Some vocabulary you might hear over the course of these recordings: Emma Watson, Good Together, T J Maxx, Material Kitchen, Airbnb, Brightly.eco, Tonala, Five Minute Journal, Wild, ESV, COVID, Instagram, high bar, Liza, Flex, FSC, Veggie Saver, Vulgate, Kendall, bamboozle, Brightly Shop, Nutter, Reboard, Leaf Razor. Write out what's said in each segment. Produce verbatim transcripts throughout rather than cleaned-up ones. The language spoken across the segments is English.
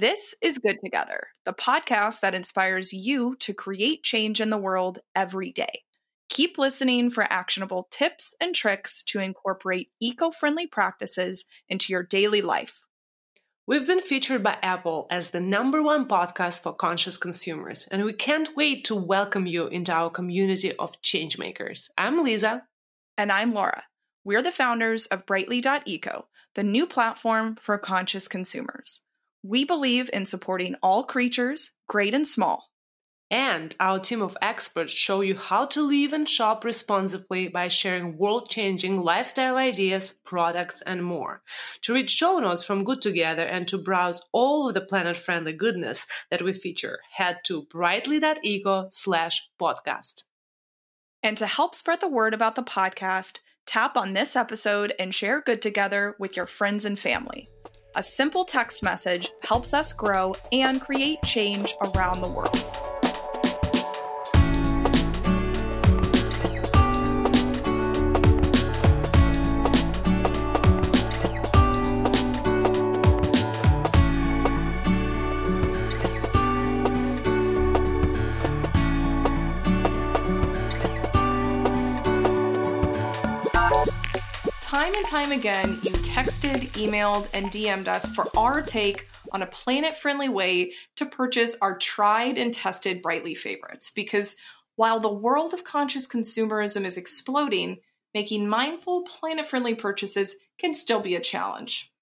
This is Good Together, the podcast that inspires you to create change in the world every day. Keep listening for actionable tips and tricks to incorporate eco-friendly practices into your daily life. We've been featured by Apple as the number one podcast for conscious consumers, and we can't wait to welcome you into our community of changemakers. I'm Liza. And I'm Laura. We're the founders of Brightly dot eco, the new platform for conscious consumers. We believe in supporting all creatures, great and small. And our team of experts show you how to live and shop responsibly by sharing world-changing lifestyle ideas, products, and more. To read show notes from Good Together and to browse all of the planet-friendly goodness that we feature, head to brightly.eco slash podcast. And to help spread the word about the podcast, tap on this episode and share Good Together with your friends and family. A simple text message helps us grow and create change around the world. Time and time again, you texted, emailed, and D M'd us for our take on a planet-friendly way to purchase our tried and tested Brightly favorites. Because while the world of conscious consumerism is exploding, making mindful, planet-friendly purchases can still be a challenge.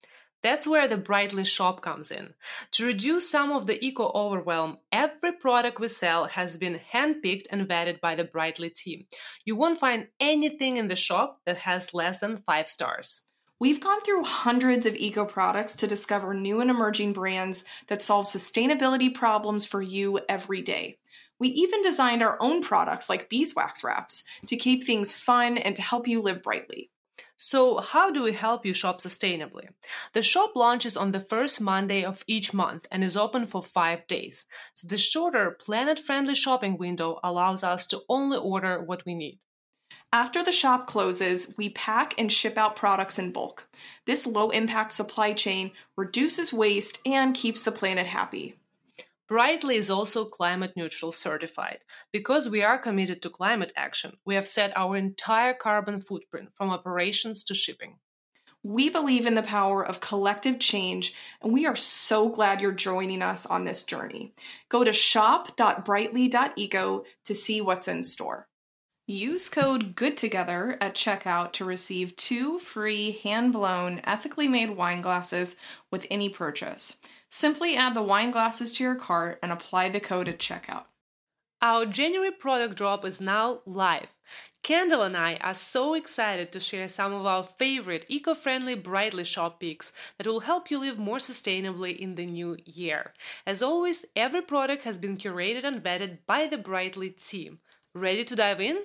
That's where the Brightly shop comes in. To reduce some of the eco-overwhelm, every product we sell has been handpicked and vetted by the Brightly team. You won't find anything in the shop that has less than five stars. We've gone through hundreds of eco products to discover new and emerging brands that solve sustainability problems for you every day. We even designed our own products like beeswax wraps to keep things fun and to help you live brightly. So how do we help you shop sustainably? The shop launches on the first Monday of each month and is open for five days. So the shorter, planet-friendly shopping window allows us to only order what we need. After the shop closes, we pack and ship out products in bulk. This low-impact supply chain reduces waste and keeps the planet happy. Brightly is also climate neutral certified. Because we are committed to climate action, we have set our entire carbon footprint from operations to shipping. We believe in the power of collective change, and we are so glad you're joining us on this journey. Go to shop dot brightly dot eco to see what's in store. Use code GOODTOGETHER at checkout to receive two free hand-blown, ethically made wine glasses with any purchase. Simply add the wine glasses to your cart and apply the code at checkout. Our January product drop is now live. Kendall and I are so excited to share some of our favorite eco-friendly Brightly shop picks that will help you live more sustainably in the new year. As always, every product has been curated and vetted by the Brightly team. Ready to dive in?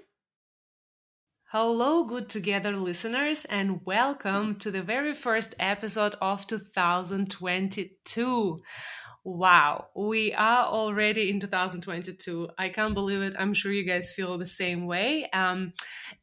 Hello, Good Together listeners, and welcome to the very first episode of two thousand twenty-two. Wow, we are already in two thousand twenty-two. I can't believe it. I'm sure you guys feel the same way. Um,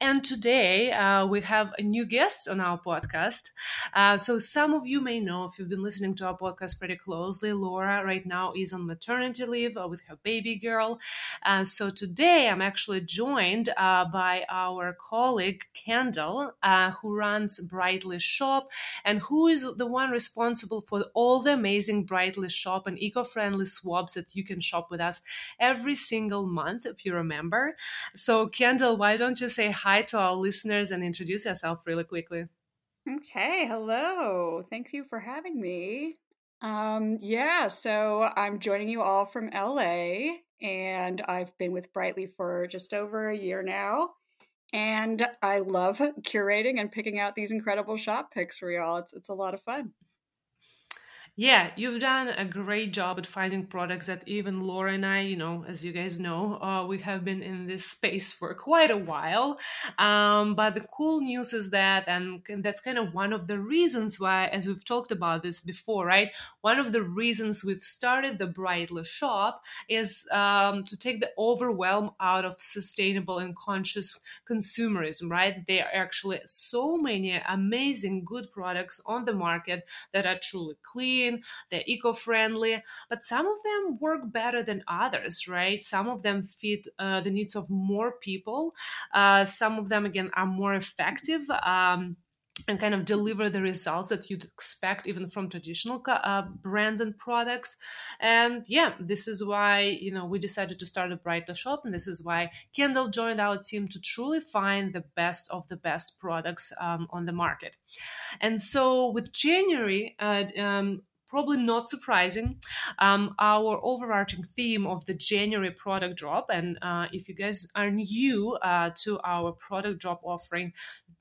and today uh, we have a new guest on our podcast. Uh, so some of you may know, if you've been listening to our podcast pretty closely, Laura right now is on maternity leave with her baby girl. Uh, so today I'm actually joined uh, by our co colleague Kendall, uh, who runs Brightly Shop and who is the one responsible for all the amazing Brightly Shop and eco-friendly swaps that you can shop with us every single month, if you remember. So Kendall, why don't you say hi to our listeners and introduce yourself really quickly? Okay, hello. Thank you for having me. Um, yeah, so I'm joining you all from L A, and I've been with Brightly for just over a year now. And I love curating and picking out these incredible shop picks for y'all. It's, it's a lot of fun. Yeah, you've done a great job at finding products that even Laura and I, you know, as you guys know, uh, we have been in this space for quite a while. Um, but the cool news is that, and that's kind of one of the reasons why, as we've talked about this before, right? One of the reasons we've started the Brightly Shop is um, to take the overwhelm out of sustainable and conscious consumerism, right? There are actually so many amazing good products on the market that are truly clean, green, they're eco-friendly, but some of them work better than others, right? Some of them fit uh, the needs of more people. Uh, some of them, again, are more effective um, and kind of deliver the results that you'd expect even from traditional uh, brands and products. And yeah, this is why, you know, we decided to start a Brightly shop. And this is why Kendall joined our team to truly find the best of the best products um, on the market. And so with January, uh, um, probably not surprising, um, our overarching theme of the January product drop, and uh, if you guys are new uh, to our product drop offering,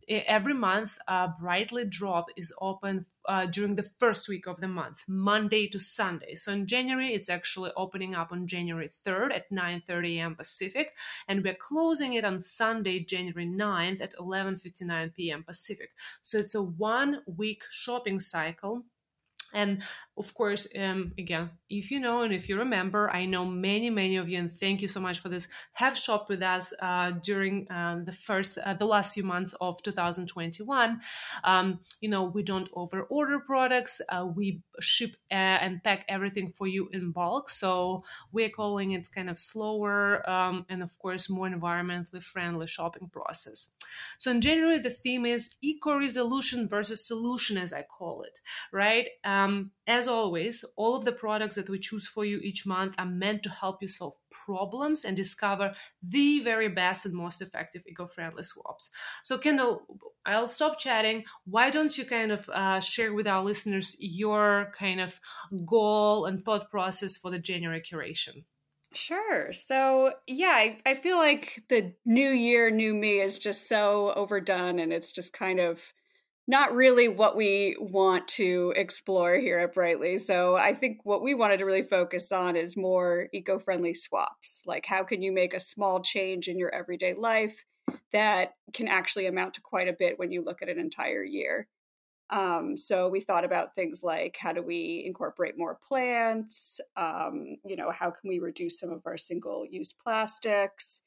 every month, uh, Brightly Drop is open uh, during the first week of the month, Monday to Sunday. So in January, it's actually opening up on January third at nine thirty a.m. Pacific, and we're closing it on Sunday, January ninth at eleven fifty-nine p.m. Pacific. So it's a one-week shopping cycle. And of course, um, again, if you know and if you remember, I know many, many of you, and thank you so much for this, have shopped with us uh, during uh, the first, uh, the last few months of two thousand twenty-one. Um, you know, we don't over-order products. Uh, we ship uh, and pack everything for you in bulk. So we're calling it kind of slower um, and, of course, more environmentally friendly shopping process. So in January, the theme is eco-resolution versus solution, as I call it, right? Um, Um, as always, all of the products that we choose for you each month are meant to help you solve problems and discover the very best and most effective eco-friendly swaps. So, Kendall, I'll stop chatting. Why don't you kind of uh, share with our listeners your kind of goal and thought process for the January curation? Sure. So, yeah, I, I feel like the new year, new me is just so overdone, and it's just kind of not really what we want to explore here at Brightly. So I think what we wanted to really focus on is more eco-friendly swaps. Like, how can you make a small change in your everyday life that can actually amount to quite a bit when you look at an entire year? Um, so we thought about things like, how do we incorporate more plants? Um, you know, how can we reduce some of our single-use plastics?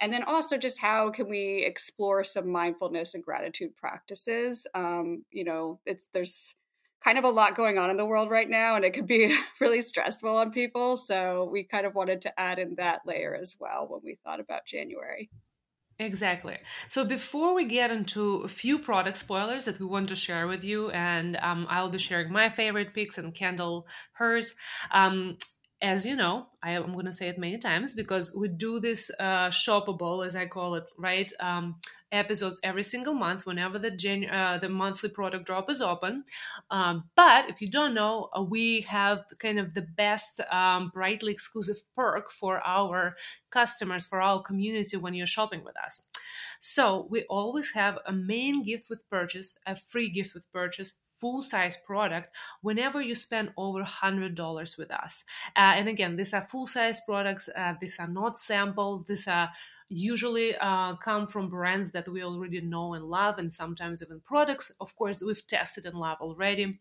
And then also just how can we explore some mindfulness and gratitude practices? Um, you know, it's there's kind of a lot going on in the world right now, and it could be really stressful on people. So we kind of wanted to add in that layer as well when we thought about January. Exactly. So before we get into a few product spoilers that we want to share with you, and um, I'll be sharing my favorite picks and Kendall hers, um, as you know, I am going to say it many times because we do this uh, shoppable, as I call it, right, um, episodes every single month whenever the genu- uh, the monthly product drop is open. Um, but if you don't know, uh, we have kind of the best um, Brightly exclusive perk for our customers, for our community when you're shopping with us. So we always have a main gift with purchase, a free gift with purchase, full-size product whenever you spend over one hundred dollars with us. Uh, and again, these are full-size products. Uh, these are not samples. These are usually uh, come from brands that we already know and love, and sometimes even products, of course, we've tested and love already.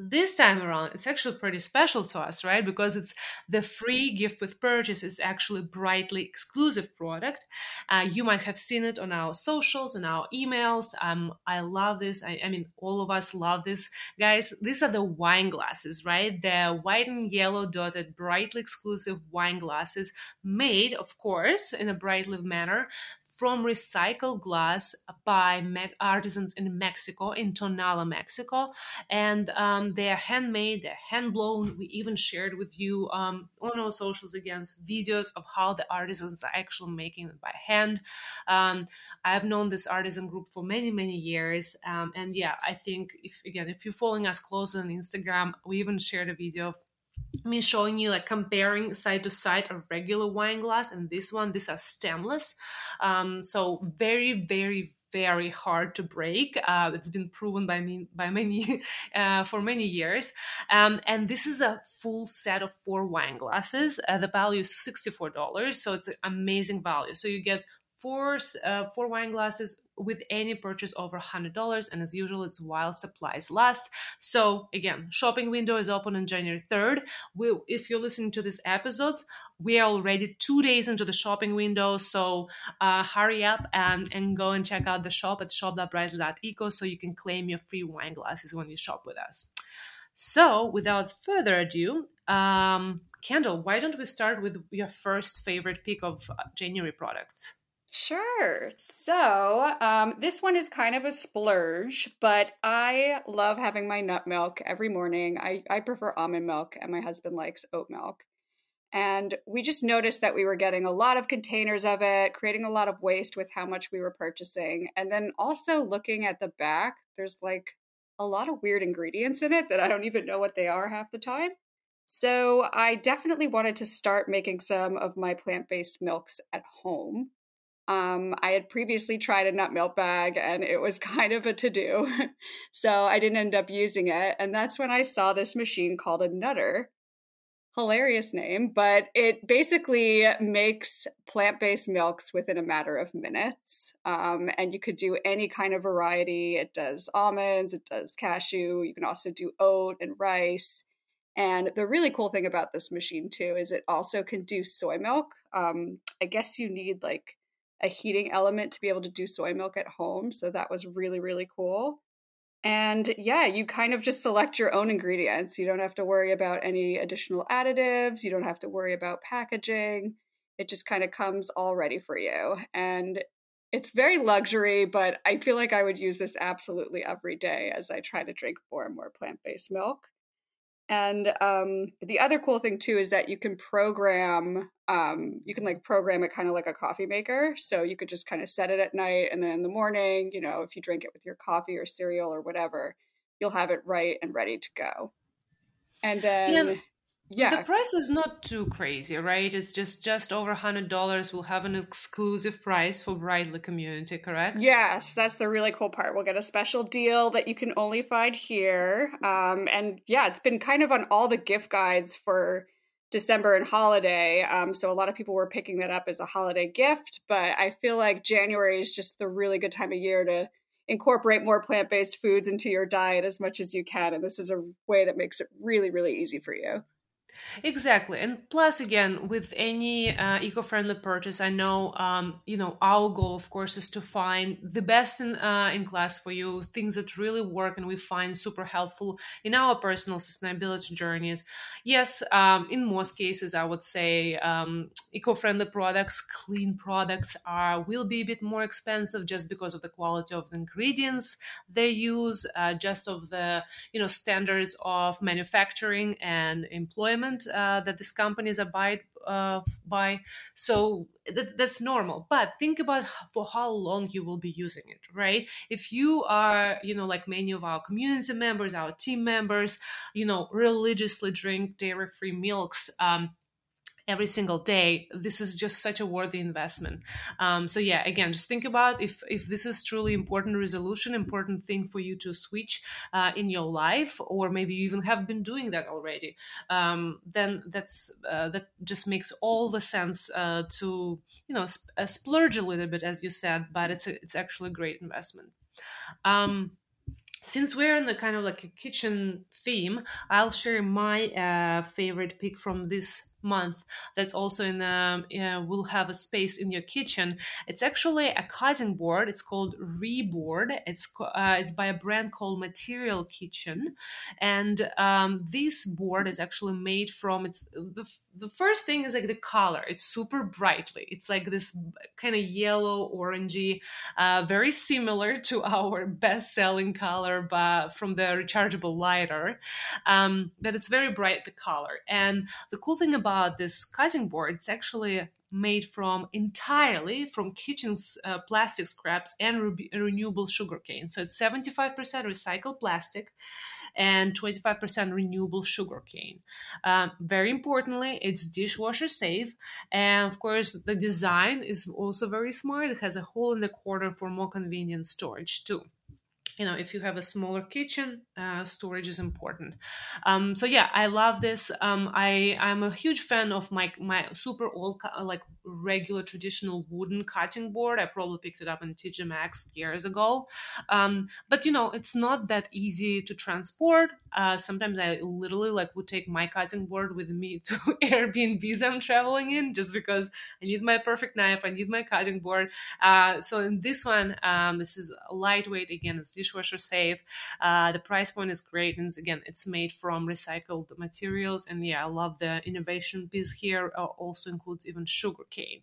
This time around, it's actually pretty special to us, right? Because it's the free gift with purchase. It's actually Brightly exclusive product. Uh, you might have seen it on our socials, on our emails. Um, I love this. I, I mean, all of us love this. Guys, these are the wine glasses, right? The white and yellow dotted Brightly exclusive wine glasses made, of course, in a Brightly manner, from recycled glass by artisans in Mexico, in Tonala, Mexico. And um, they are handmade, they're hand-blown. We even shared with you um, on our socials, again, videos of how the artisans are actually making it by hand. Um, I've known this artisan group for many, many years. Um, and yeah, I think, if again, if you're following us closely on Instagram, we even shared a video of me showing you, like, comparing side to side a regular wine glass and this one. These are stemless, um, so very, very, very hard to break. Uh, it's been proven by me by many uh, for many years. Um, and this is a full set of four wine glasses. Uh, the value is sixty-four dollars, so it's an amazing value. So you get four uh, four wine glasses with any purchase over one hundred dollars. And as usual, it's while supplies last. So again, shopping window is open on January third. We, if you're listening to this episode, we are already two days into the shopping window. So uh, hurry up and, and go and check out the shop at shop dot brightly dot eco so you can claim your free wine glasses when you shop with us. So without further ado, um, Kendall, why don't we start with your first favorite pick of January products? Sure. So um, this one is kind of a splurge, but I love having my nut milk every morning. I, I prefer almond milk, and my husband likes oat milk. And we just noticed that we were getting a lot of containers of it, creating a lot of waste with how much we were purchasing. And then also looking at the back, there's like a lot of weird ingredients in it that I don't even know what they are half the time. So I definitely wanted to start making some of my plant-based milks at home. Um, I had previously tried a nut milk bag, and it was kind of a to-do, so I didn't end up using it. And that's when I saw this machine called a Nutter. Hilarious name, but it basically makes plant-based milks within a matter of minutes. Um, and you could do any kind of variety. It does almonds, it does cashew. You can also do oat and rice. And the really cool thing about this machine, too, is it also can do soy milk. Um, I guess you need like a heating element to be able to do soy milk at home. So that was really, really cool. And yeah, you kind of just select your own ingredients. You don't have to worry about any additional additives. You don't have to worry about packaging. It just kind of comes all ready for you. And it's very luxury, but I feel like I would use this absolutely every day as I try to drink more and more plant-based milk. And um, the other cool thing, too, is that you can program, um, you can like program it kind of like a coffee maker. So you could just kind of set it at night, and then in the morning, you know, if you drink it with your coffee or cereal or whatever, you'll have it right and ready to go. And then, yeah, yeah. The price is not too crazy, right? It's just just over one hundred dollars. We'll have an exclusive price for Brightly community, correct? Yes, that's the really cool part. We'll get a special deal that you can only find here. Um, and yeah, it's been kind of on all the gift guides for December and holiday. Um, so a lot of people were picking that up as a holiday gift. But I feel like January is just the really good time of year to incorporate more plant-based foods into your diet as much as you can. And this is a way that makes it really, really easy for you. Exactly. And plus, again, with any uh, eco-friendly purchase, I know, um, you know, our goal, of course, is to find the best in uh, in class for you, things that really work and we find super helpful in our personal sustainability journeys. Yes, um, in most cases, I would say um, eco-friendly products, clean products are will be a bit more expensive just because of the quality of the ingredients they use, uh, just of the, you know, standards of manufacturing and employment. Uh, that these companies abide uh, by. So th- that's normal. But think about for how long you will be using it, right? If you are, you know, like many of our community members, our team members, you know, religiously drink dairy-free milks um, every single day, this is just such a worthy investment. Um, so yeah, again, just think about if if this is truly important resolution, important thing for you to switch uh, in your life, or maybe you even have been doing that already. Um, then that's uh, that just makes all the sense uh, to you know sp- uh, splurge a little bit, as you said. But it's a, it's actually a great investment. Um, Since we're in the kind of like a kitchen theme, I'll share my uh, favorite pick from this month. That's also in the uh, we'll have a space in your kitchen. It's actually a cutting board. It's called Reboard. It's uh, it's by a brand called Material Kitchen, and um, this board is actually made from it's the the first thing is like the color. It's super brightly. It's like this kind of yellow orangey, uh, very similar to our best selling color. But from the rechargeable lighter, um, but it's very bright, the color. And the cool thing about this cutting board, it's actually made from entirely from kitchen uh, plastic scraps and re- renewable sugarcane. So it's seventy-five percent recycled plastic and twenty-five percent renewable sugarcane. Um, very importantly, it's dishwasher safe. And of course, the design is also very smart. It has a hole in the corner for more convenient storage too. You know, if you have a smaller kitchen, uh, storage is important. Um, so yeah, I love this. Um, I I'm a huge fan of my my super old like regular traditional wooden cutting board. I probably picked it up in T J Maxx years ago. Um, but, you know, it's not that easy to transport. Uh, sometimes I literally like would take my cutting board with me to Airbnbs I'm traveling in just because I need my perfect knife. I need my cutting board. Uh, so in this one, um, this is lightweight. Again, it's dishwasher safe. Uh, the price point is great. And again, it's made from recycled materials. And yeah, I love the innovation piece here. Uh, also includes even sugar cane.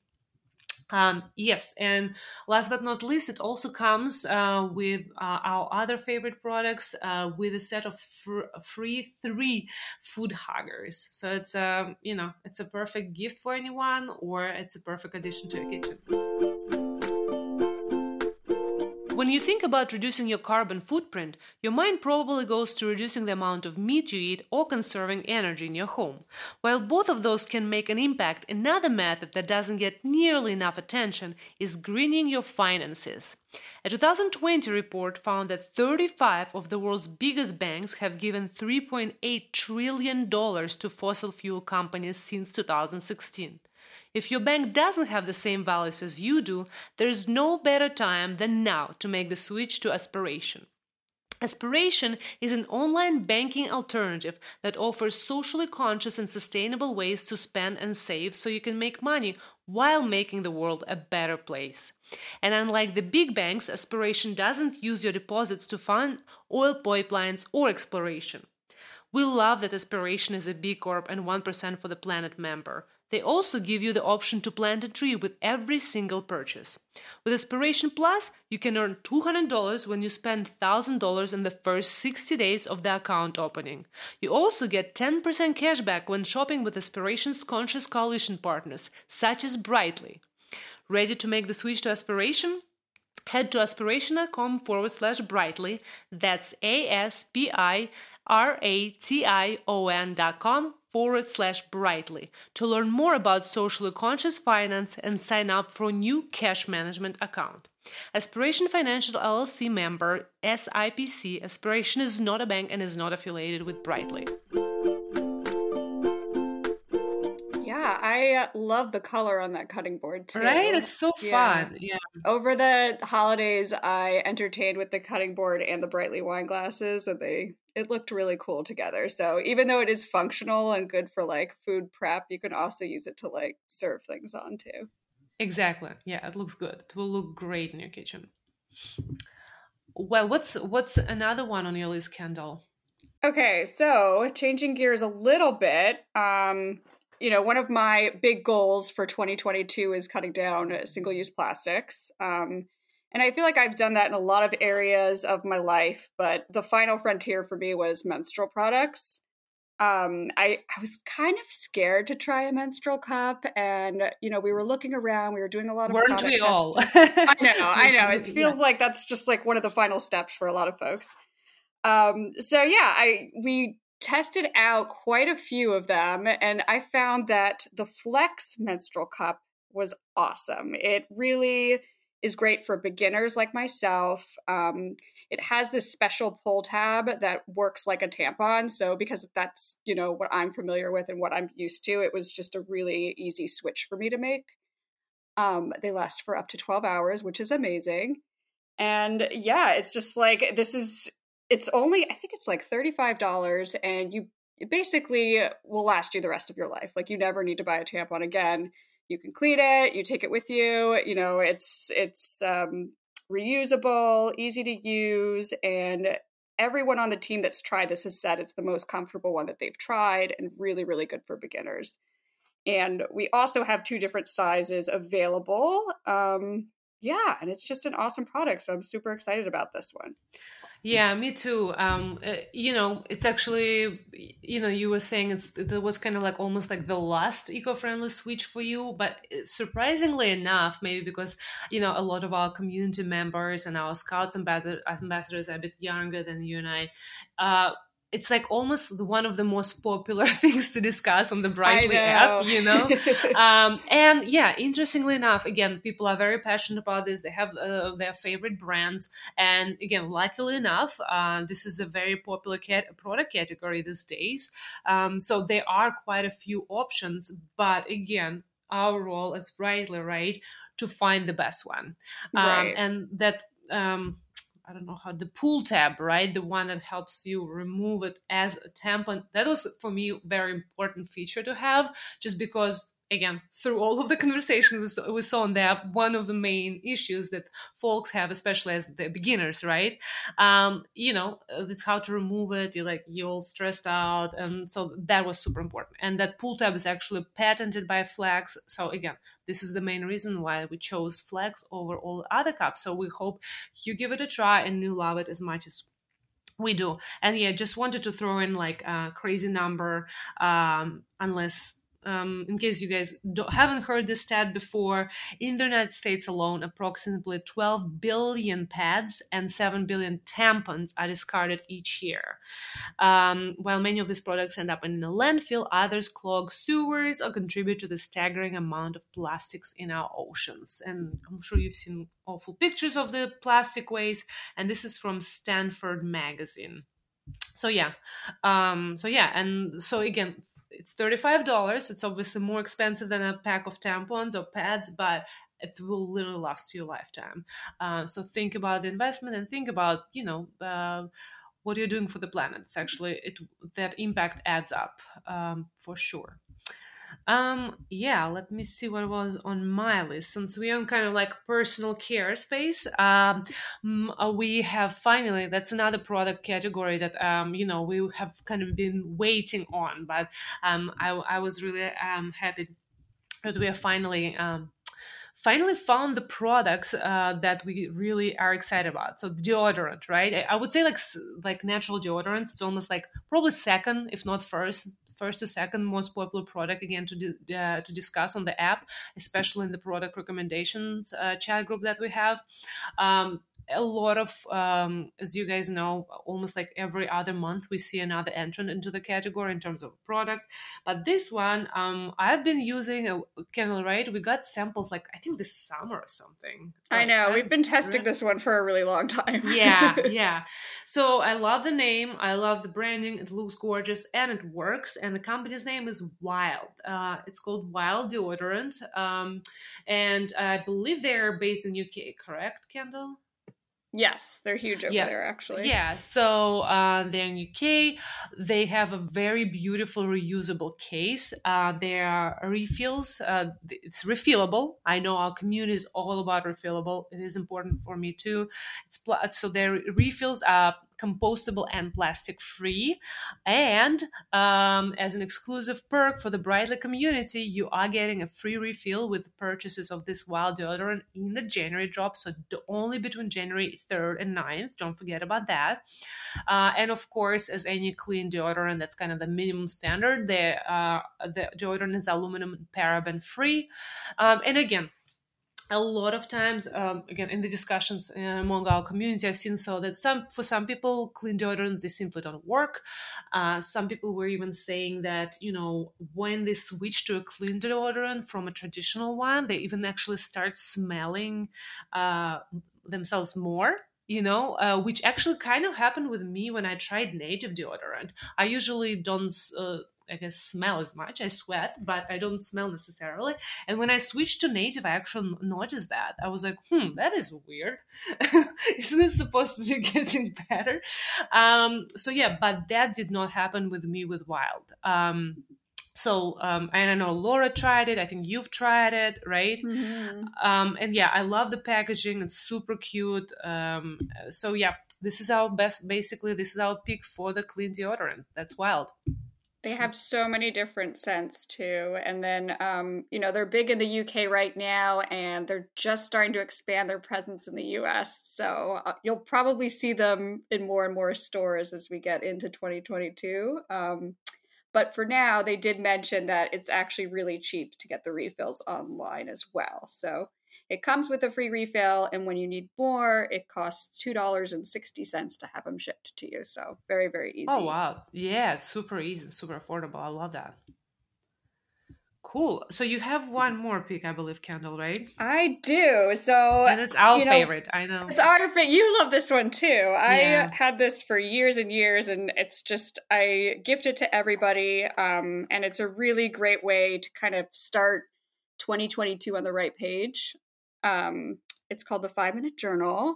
Um, yes, and last but not least, it also comes uh, with uh, our other favorite products uh, with a set of fr- free three food huggers. So it's a um, you know it's a perfect gift for anyone, or it's a perfect addition to your kitchen. When you think about reducing your carbon footprint, your mind probably goes to reducing the amount of meat you eat or conserving energy in your home. While both of those can make an impact, another method that doesn't get nearly enough attention is greening your finances. A two thousand twenty report found that thirty-five of the world's biggest banks have given three point eight trillion dollars to fossil fuel companies since two thousand sixteen. If your bank doesn't have the same values as you do, there's no better time than now to make the switch to Aspiration. Aspiration is an online banking alternative that offers socially conscious and sustainable ways to spend and save so you can make money while making the world a better place. And unlike the big banks, Aspiration doesn't use your deposits to fund oil pipelines or exploration. We love that Aspiration is a B Corp and one percent for the Planet member. They also give you the option to plant a tree with every single purchase. With Aspiration Plus, you can earn two hundred dollars when you spend one thousand dollars in the first sixty days of the account opening. You also get ten percent cashback when shopping with Aspiration's conscious coalition partners, such as Brightly. Ready to make the switch to Aspiration? Head to aspiration.com forward slash Brightly. That's A S P I R A T I O N dot com forward slash brightly to learn more about socially conscious finance and sign up for a new cash management account. Aspiration Financial L L C member S I P C. Aspiration is not a bank and is not affiliated with Brightly. Yeah, I love the color on that cutting board too. Right? It's so yeah. fun. Yeah. Over the holidays, I entertained with the cutting board and the Brightly wine glasses, and they it looked really cool together. So even though it is functional and good for like food prep, you can also use it to like serve things on too. Exactly. Yeah, it looks good. It will look great in your kitchen. Well, what's what's another one on your list, Kendall? Okay, so changing gears a little bit. Um, you know, one of my big goals for twenty twenty-two is cutting down single-use plastics. Um, And I feel like I've done that in a lot of areas of my life, but the final frontier for me was menstrual products. Um, I, I was kind of scared to try a menstrual cup, and, you know, we were looking around, we were doing a lot of Weren't we all? I know, I know. It feels yeah. like that's just like one of the final steps for a lot of folks. Um, so yeah, I we tested out quite a few of them, and I found that the Flex menstrual cup was awesome. It really is great for beginners like myself. Um, it has this special pull tab that works like a tampon. So because that's, you know, what I'm familiar with and what I'm used to, it was just a really easy switch for me to make. Um, they last for up to twelve hours, which is amazing. And yeah, it's just like, this is, it's only, I think it's like thirty-five dollars, and you it basically will last you the rest of your life. Like you never need to buy a tampon again. You can clean it, you take it with you, you know, it's it's um, reusable, easy to use, and everyone on the team that's tried this has said it's the most comfortable one that they've tried and really, really good for beginners. And we also have two different sizes available. Um, yeah, and it's just an awesome product, so I'm super excited about this one. Yeah, me too. Um, uh, you know, it's actually, you know, you were saying it's, it was kind of like almost like the last eco-friendly switch for you. But surprisingly enough, maybe because, you know, a lot of our community members and our Scouts ambassadors are a bit younger than you and I. Uh, it's like almost one of the most popular things to discuss on the Brightly app, you know? um, and yeah, interestingly enough, again, people are very passionate about this. They have uh, their favorite brands. And again, luckily enough, uh, this is a very popular cat- product category these days. Um, so there are quite a few options, but again, our role as Brightly, right, to find the best one. Right. Um, and that, um, I don't know how, the pull tab, right, the one that helps you remove it as a tampon, that was, for me, a very important feature to have, just because, again, through all of the conversations we saw on the app, one of the main issues that folks have, especially as the beginners, right? Um, you know, it's how to remove it. You're like, you're all stressed out. And so that was super important. And that pull tab is actually patented by Flex. So again, this is the main reason why we chose Flex over all other cups. So we hope you give it a try and you love it as much as we do. And yeah, just wanted to throw in like a crazy number, um, unless... Um, in case you guys don't, haven't heard this stat before, in the United States alone, approximately twelve billion pads and seven billion tampons are discarded each year. Um, while many of these products end up in the landfill, others clog sewers or contribute to the staggering amount of plastics in our oceans. And I'm sure you've seen awful pictures of the plastic waste, and this is from Stanford Magazine. So yeah, um, so yeah, and so again, it's thirty-five dollars. It's obviously more expensive than a pack of tampons or pads, but it will literally last your lifetime. Uh, so think about the investment and think about, you know, uh, what you're doing for the planet. It's actually, it that impact adds up um, for sure. Um, yeah, let me see what was on my list. Since we're on kind of like personal care space, um, we have finally, that's another product category that, um, you know, we have kind of been waiting on, but, um, I, I was really, um, happy that we are finally, um, finally found the products uh, that we really are excited about. So deodorant, right? I, I would say like, like natural deodorants, it's almost like probably second, if not first, first to second most popular product, again, to di- uh, to discuss on the app, especially in the product recommendations uh, chat group that we have. Um, a lot of, um, as you guys know, almost like every other month, we see another entrant into the category in terms of product. But this one, um, I've been using a Kendall, right? We got samples like, I think this summer or something. Like, I know. I'm We've been testing really... this one for a really long time. yeah. Yeah. So I love the name. I love the branding. It looks gorgeous and it works. And the company's name is Wild. Uh, it's called Wild Deodorant. Um, and I believe they're based in U K, correct, Kendall? Yes, they're huge over yeah. there, actually. Yeah, so uh, they're in U K. They have a very beautiful reusable case. Uh, they are refills. Uh, it's refillable. I know our community is all about refillable. It is important for me, too. It's pl- So their refills are compostable and plastic free, and um, as an exclusive perk for the Brightly community, you are getting a free refill with purchases of this Wild deodorant in the January drop, so only between January third and ninth, don't forget about that. Uh, and of course, as any clean deodorant, that's kind of the minimum standard. The, uh, the deodorant is aluminum and paraben free, um, and again, a lot of times, um, again, in the discussions uh, among our community, I've seen so that some, for some people, clean deodorants, they simply don't work. Uh, some people were even saying that, you know, when they switch to a clean deodorant from a traditional one, they even actually start smelling uh, themselves more. You know, uh, which actually kind of happened with me when I tried native deodorant. I usually don't... Uh, I guess smell as much. I sweat, but I don't smell necessarily. And when I switched to native, I actually noticed that. I was like, hmm, that is weird. Isn't it supposed to be getting better? Um, so yeah, but that did not happen with me with Wild. Um, so, um, and I know Laura tried it. I think you've tried it, right? Mm-hmm. Um, and yeah, I love the packaging. It's super cute. Um, so yeah, this is our best, basically, this is our pick for the clean deodorant. That's Wild. They have so many different scents, too. And then, um, you know, they're big in the U K right now, and they're just starting to expand their presence in the U S. So uh, you'll probably see them in more and more stores as we get into twenty twenty-two. Um, but for now, they did mention that it's actually really cheap to get the refills online as well. So it comes with a free refill, and when you need more, it costs two dollars and sixty cents to have them shipped to you. So very, very easy. Oh, wow. Yeah, it's super easy, super affordable. I love that. Cool. So you have one more pick, I believe, Kendall, right? I do. So and it's our you know, favorite. I know it's our favorite. You love this one too. Yeah. I had this for years and years, and it's just I gift it to everybody, um, and it's a really great way to kind of start twenty twenty-two on the right page. Um, it's called the Five Minute Journal.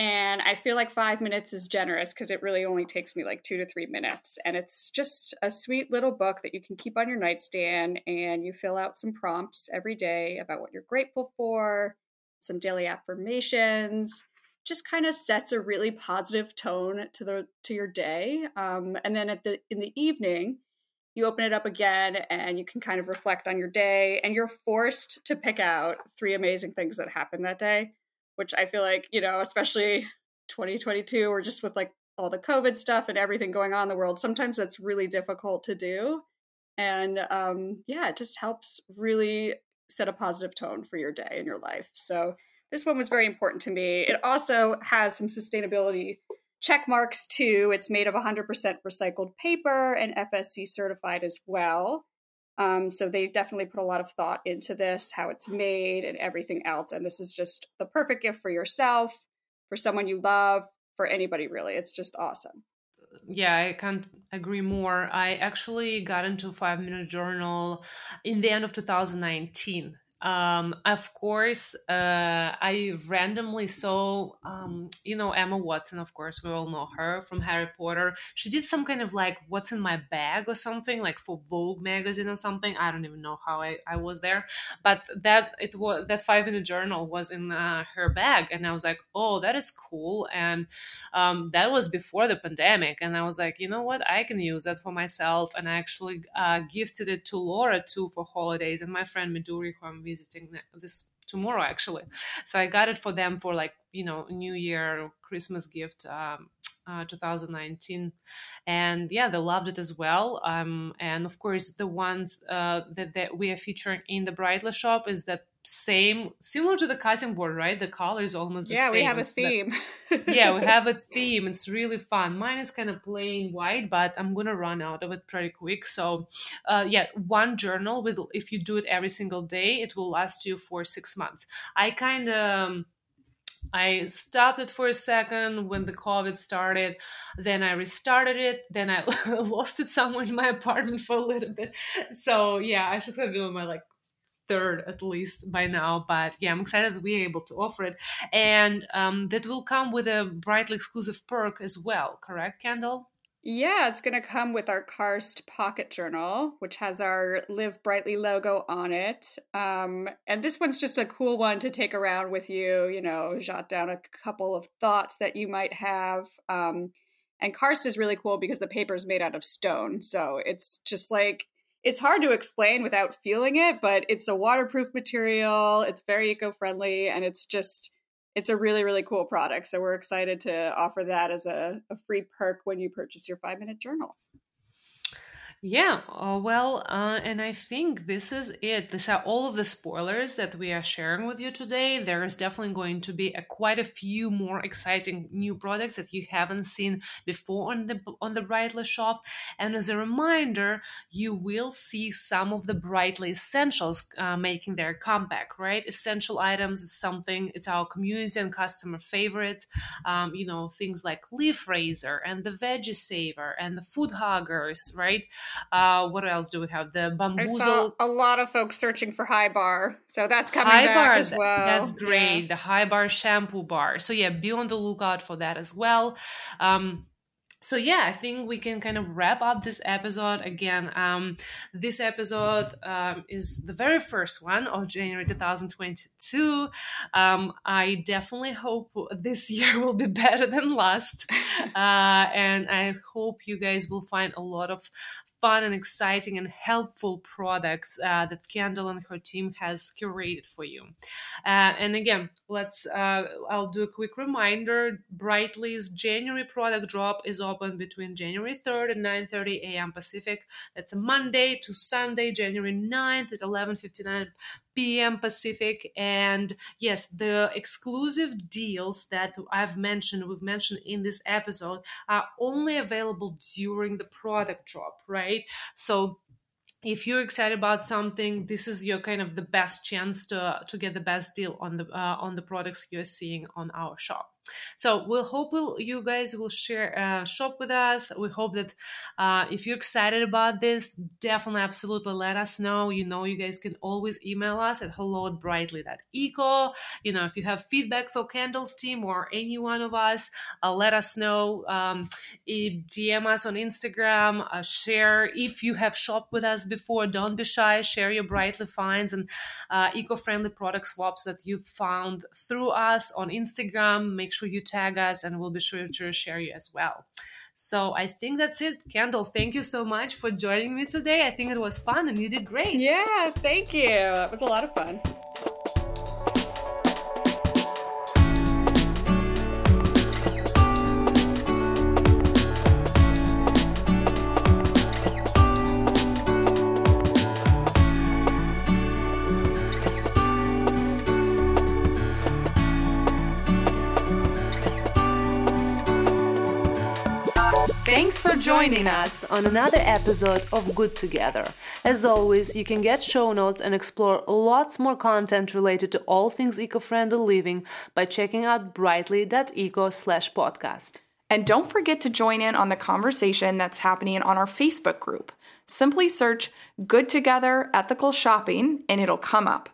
And I feel like five minutes is generous because it really only takes me like two to three minutes. And it's just a sweet little book that you can keep on your nightstand, and you fill out some prompts every day about what you're grateful for, some daily affirmations, just kind of sets a really positive tone to the to your day. Um, and then at the in the evening, you open it up again and you can kind of reflect on your day, and you're forced to pick out three amazing things that happened that day. Which I feel like, you know, especially twenty twenty-two, or just with like all the COVID stuff and everything going on in the world, sometimes that's really difficult to do. And um, yeah, it just helps really set a positive tone for your day and your life. So this one was very important to me. It also has some sustainability check marks too. It's made of one hundred percent recycled paper and F S C certified as well. Um, so they definitely put a lot of thought into this, how it's made and everything else. And this is just the perfect gift for yourself, for someone you love, for anybody really. It's just awesome. Yeah, I can't agree more. I actually got into Five Minute Journal in the end of two thousand nineteen. Um, of course, uh, I randomly saw, um, you know, Emma Watson, of course, we all know her from Harry Potter. She did some kind of like, what's in my bag or something, like for Vogue magazine or something. I don't even know how I, I was there, but that it was that Five Minute Journal was in uh, her bag. And I was like, oh, that is cool. And, um, that was before the pandemic. And I was like, you know what, I can use that for myself. And I actually, uh, gifted it to Laura too for holidays, and my friend Midori, who I'm visiting this tomorrow actually. So I got it for them for like, you know, New Year, Christmas gift, um, uh, two thousand nineteen. And yeah, they loved it as well. Um, and of course the ones, uh, that, that we are featuring in the Brightly shop is that same, similar to the cutting board, right? The color is almost the yeah, same. Yeah, we have a theme. yeah, we have a theme. It's really fun. Mine is kind of plain white, but I'm going to run out of it pretty quick. So uh, yeah, one journal, with if you do it every single day, it will last you for six months. I kind of... Um, I stopped it for a second when the COVID started, then I restarted it, then I lost it somewhere in my apartment for a little bit. So yeah, I should have been on my like third at least by now, but yeah, I'm excited that we're able to offer it. And um, that will come with a Brightly exclusive perk as well, correct, Kendall? Yeah, it's going to come with our Karst Pocket Journal, which has our Live Brightly logo on it. Um, and this one's just a cool one to take around with you, you know, jot down a couple of thoughts that you might have. Um, and Karst is really cool because the paper is made out of stone. So it's just like, it's hard to explain without feeling it, but it's a waterproof material. It's very eco-friendly, and it's just... it's a really, really cool product. So we're excited to offer that as a, a free perk when you purchase your Five Minute Journal. Yeah, uh, well, uh, and I think this is it. These are all of the spoilers that we are sharing with you today. There is definitely going to be a, quite a few more exciting new products that you haven't seen before on the on the Brightly shop. And as a reminder, you will see some of the Brightly essentials uh, making their comeback, right? Essential items is something, it's our community and customer favorite. Um, you know, things like Leaf Razor and the Veggie Saver and the Food Huggers, right? Uh, what else do we have? The bamboozle. I saw a lot of folks searching for high bar, so that's coming high back bar, as well. That's great. Yeah. The high bar shampoo bar. So yeah, be on the lookout for that as well. Um, so yeah, I think we can kind of wrap up this episode again. Um, this episode um, is the very first one of January two thousand twenty-two. Um, I definitely hope this year will be better than last, uh, and I hope you guys will find a lot of fun and exciting and helpful products uh, that Kendall and her team has curated for you. Uh, and again, let's. Uh, I'll do a quick reminder. Brightly's January product drop is open between January third and nine thirty a.m. Pacific. That's a Monday to Sunday, January ninth at eleven fifty-nine p.m. Pacific. And yes, the exclusive deals that I've mentioned, we've mentioned in this episode, are only available during the product drop, right? So if you're excited about something, this is your kind of the best chance to to get the best deal on the uh, on the products you're seeing on our shop. So we hope we'll, you guys will share uh, shop with us. We hope that uh, if you're excited about this, definitely, absolutely let us know. You know, you guys can always email us at hello at brightly dot eco. You know, if you have feedback for Kendall's team or any one of us, uh, let us know. Um, D M us on Instagram. Uh, share if you have shopped with us before. Don't be shy. Share your Brightly finds and uh, eco-friendly product swaps that you found through us on Instagram. Make sure you tag us and we'll be sure to share you as well. So I think that's it. Kendall, thank you so much for joining me today. I think it was fun and you did great. Yeah, thank you. It was a lot of fun. Thanks for joining us on another episode of Good Together. As always, you can get show notes and explore lots more content related to all things eco-friendly living by checking out brightly dot eco slash podcast. And don't forget to join in on the conversation that's happening on our Facebook group. Simply search Good Together Ethical Shopping and it'll come up.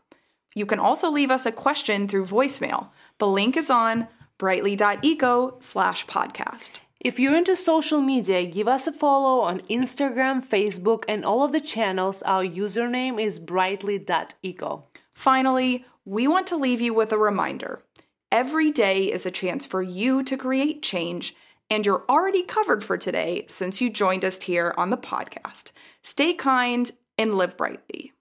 You can also leave us a question through voicemail. The link is on brightly dot eco slash podcast. If you're into social media, give us a follow on Instagram, Facebook, and all of the channels. Our username is brightly dot eco. Finally, we want to leave you with a reminder. Every day is a chance for you to create change, and you're already covered for today since you joined us here on the podcast. Stay kind and live brightly.